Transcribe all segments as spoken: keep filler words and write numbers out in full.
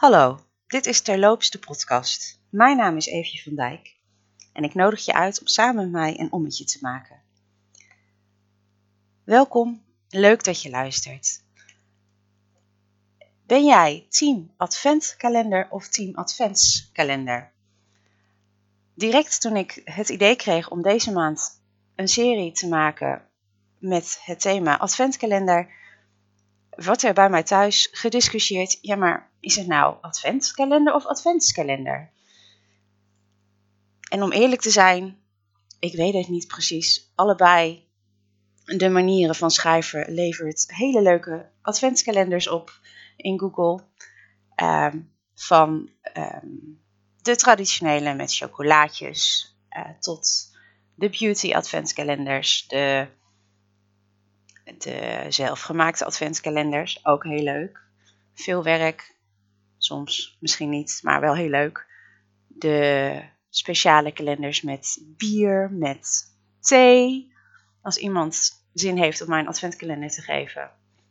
Hallo, dit is Terloops de podcast. Mijn naam is Eefje van Dijk en ik nodig je uit om samen met mij een ommetje te maken. Welkom, leuk dat je luistert. Ben jij team adventkalender of team adventskalender? Direct toen ik het idee kreeg om deze maand een serie te maken met het thema adventkalender, wordt er bij mij thuis gediscussieerd, ja maar is het nou adventskalender of adventskalender? En om eerlijk te zijn, ik weet het niet precies. Allebei de manieren van schrijven levert hele leuke adventskalenders op in Google. Um, van um, de traditionele met chocolaatjes uh, tot de beauty adventskalenders, de, de zelfgemaakte adventskalenders, ook heel leuk. Veel werk, soms misschien niet, maar wel heel leuk. De speciale kalenders met bier, met thee. Als iemand zin heeft om mij een adventkalender te geven.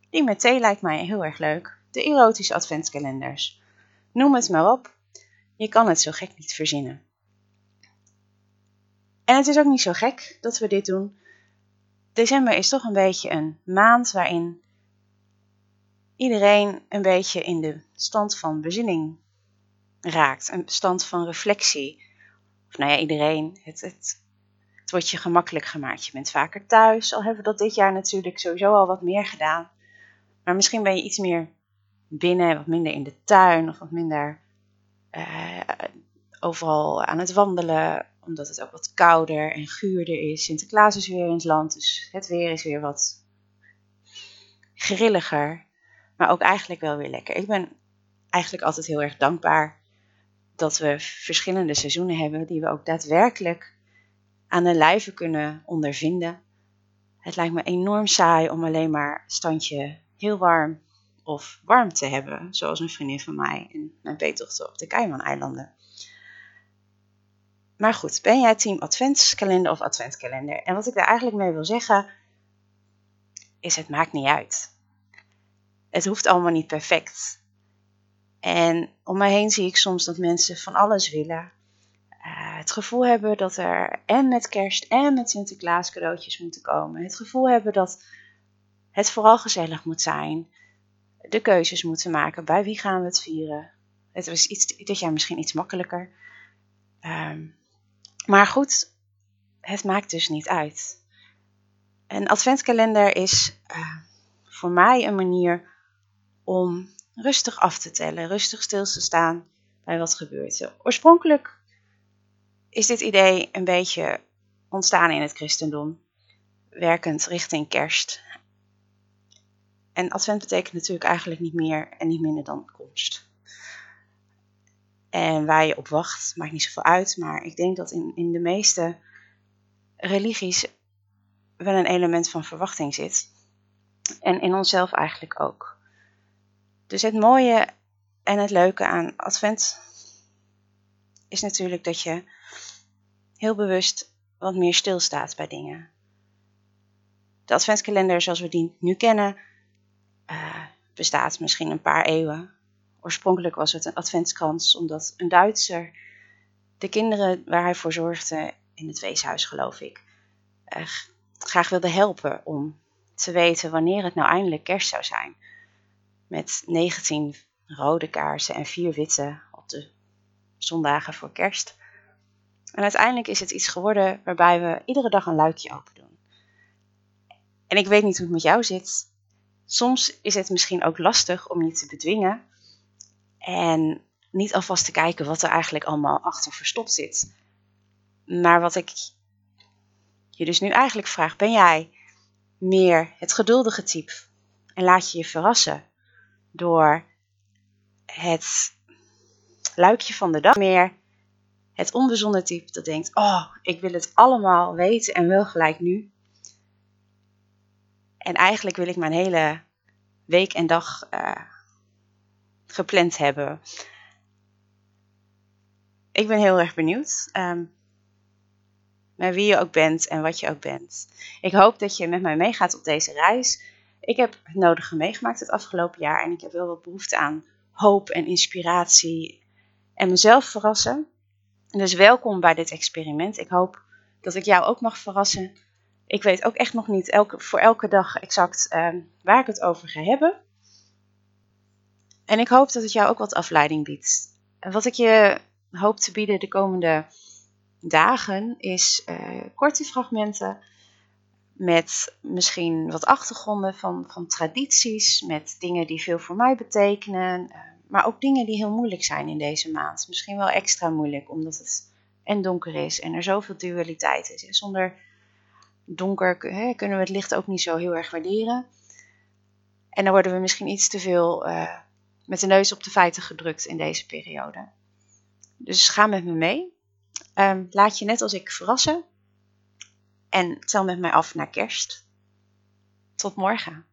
Die met thee lijkt mij heel erg leuk. De erotische adventkalenders. Noem het maar op. Je kan het zo gek niet verzinnen. En het is ook niet zo gek dat we dit doen. December is toch een beetje een maand waarin iedereen een beetje in de stand van bezinning raakt. Een stand van reflectie. Of nou ja, iedereen. Het, het, het wordt je gemakkelijk gemaakt. Je bent vaker thuis. Al hebben we dat dit jaar natuurlijk sowieso al wat meer gedaan. Maar misschien ben je iets meer binnen. Wat minder in de tuin. Of wat minder uh, overal aan het wandelen. Omdat het ook wat kouder en guurder is. Sinterklaas is weer in het land. Dus het weer is weer wat grilliger. Maar ook eigenlijk wel weer lekker. Ik ben eigenlijk altijd heel erg dankbaar dat we verschillende seizoenen hebben die we ook daadwerkelijk aan de lijve kunnen ondervinden. Het lijkt me enorm saai om alleen maar standje heel warm of warm te hebben. Zoals een vriendin van mij en mijn peetochten op de Keimaneilanden. Maar goed, ben jij team adventskalender of adventkalender? En wat ik daar eigenlijk mee wil zeggen is het maakt niet uit. Het hoeft allemaal niet perfect. En om mij heen zie ik soms dat mensen van alles willen. Uh, het gevoel hebben dat er en met kerst en met Sinterklaas cadeautjes moeten komen. Het gevoel hebben dat het vooral gezellig moet zijn. De keuzes moeten maken. Bij wie gaan we het vieren? Het was iets, dit jaar misschien iets makkelijker. Um, maar goed, het maakt dus niet uit. Een adventkalender is uh, voor mij een manier om rustig af te tellen, rustig stil te staan bij wat gebeurt. Oorspronkelijk is dit idee een beetje ontstaan in het christendom, werkend richting kerst. En advent betekent natuurlijk eigenlijk niet meer en niet minder dan komst. En waar je op wacht, maakt niet zoveel uit, maar ik denk dat in, in de meeste religies wel een element van verwachting zit. En in onszelf eigenlijk ook. Dus het mooie en het leuke aan advent is natuurlijk dat je heel bewust wat meer stilstaat bij dingen. De adventkalender zoals we die nu kennen uh, bestaat misschien een paar eeuwen. Oorspronkelijk was het een adventskrans omdat een Duitser de kinderen waar hij voor zorgde in het weeshuis geloof ik uh, graag wilde helpen om te weten wanneer het nou eindelijk kerst zou zijn. Met negentien rode kaarsen en vier witte op de zondagen voor kerst. En uiteindelijk is het iets geworden waarbij we iedere dag een luikje open doen. En ik weet niet hoe het met jou zit. Soms is het misschien ook lastig om je te bedwingen. En niet alvast te kijken wat er eigenlijk allemaal achter verstopt zit. Maar wat ik je dus nu eigenlijk vraag, ben jij meer het geduldige type en laat je je verrassen door het luikje van de dag, meer het onbezonnen type dat denkt, oh, ik wil het allemaal weten en wel gelijk nu. En eigenlijk wil ik mijn hele week en dag uh, gepland hebben. Ik ben heel erg benieuwd. Um, Maar wie je ook bent en wat je ook bent. Ik hoop dat je met mij meegaat op deze reis. Ik heb het nodige meegemaakt het afgelopen jaar. En ik heb wel wat behoefte aan hoop en inspiratie en mezelf verrassen. Dus welkom bij dit experiment. Ik hoop dat ik jou ook mag verrassen. Ik weet ook echt nog niet elke, voor elke dag exact uh, waar ik het over ga hebben. En ik hoop dat het jou ook wat afleiding biedt. Wat ik je hoop te bieden de komende dagen is uh, korte fragmenten met misschien wat achtergronden van, van tradities, met dingen die veel voor mij betekenen, maar ook dingen die heel moeilijk zijn in deze maand. Misschien wel extra moeilijk, omdat het en donker is en er zoveel dualiteit is. Zonder donker hè, kunnen we het licht ook niet zo heel erg waarderen. En dan worden we misschien iets te veel uh, met de neus op de feiten gedrukt in deze periode. Dus ga met me mee. Um, laat je net als ik verrassen. En tel met mij af naar kerst. Tot morgen.